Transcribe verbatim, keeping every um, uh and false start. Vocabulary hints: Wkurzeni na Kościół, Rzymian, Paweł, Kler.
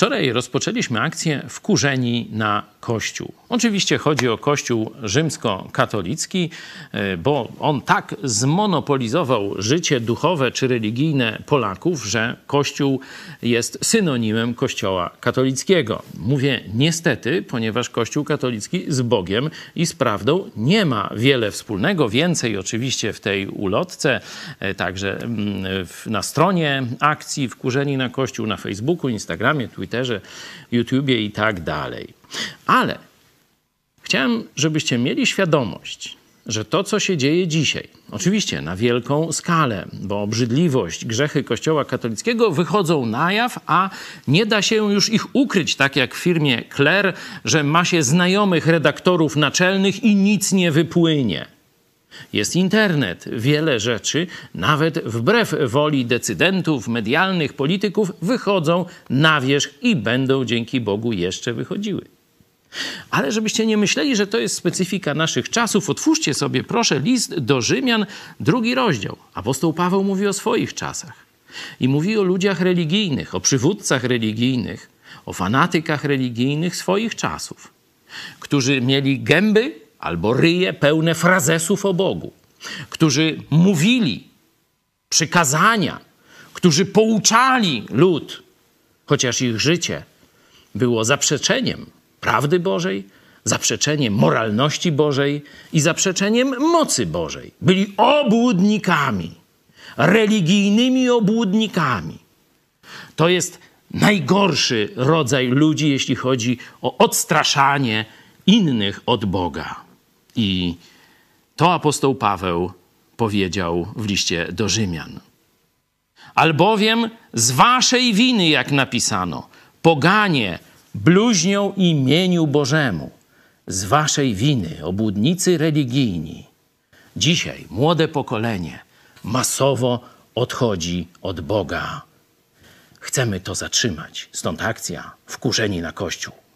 Wczoraj rozpoczęliśmy akcję Wkurzeni na Kościół. Oczywiście chodzi o Kościół rzymskokatolicki, bo on tak zmonopolizował życie duchowe czy religijne Polaków, że Kościół jest synonimem Kościoła katolickiego. Mówię niestety, ponieważ Kościół katolicki z Bogiem i z prawdą nie ma wiele wspólnego. Więcej oczywiście w tej ulotce, także na stronie akcji Wkurzeni na Kościół, na Facebooku, Instagramie, Twitterze, YouTubie i tak dalej. Ale chciałem, żebyście mieli świadomość, że to, co się dzieje dzisiaj, oczywiście na wielką skalę, bo obrzydliwość, grzechy Kościoła katolickiego wychodzą na jaw, a nie da się już ich ukryć, tak jak w firmie Kler, że ma się znajomych redaktorów naczelnych i nic nie wypłynie. Jest internet, wiele rzeczy, nawet wbrew woli decydentów, medialnych, polityków, wychodzą na wierzch i będą dzięki Bogu jeszcze wychodziły. Ale żebyście nie myśleli, że to jest specyfika naszych czasów, otwórzcie sobie proszę list do Rzymian, drugi rozdział. Apostoł Paweł mówi o swoich czasach i mówi o ludziach religijnych, o przywódcach religijnych, o fanatykach religijnych swoich czasów, którzy mieli gęby albo ryje pełne frazesów o Bogu, którzy mówili przykazania, którzy pouczali lud, chociaż ich życie było zaprzeczeniem prawdy Bożej, zaprzeczeniem moralności Bożej i zaprzeczeniem mocy Bożej. Byli obłudnikami, religijnymi obłudnikami. To jest najgorszy rodzaj ludzi, jeśli chodzi o odstraszanie innych od Boga. I to apostoł Paweł powiedział w liście do Rzymian. Albowiem z waszej winy, jak napisano, poganie bluźnią imieniu Bożemu. Z waszej winy, obłudnicy religijni. Dzisiaj młode pokolenie masowo odchodzi od Boga. Chcemy to zatrzymać. Stąd akcja Wkurzeni na Kościół.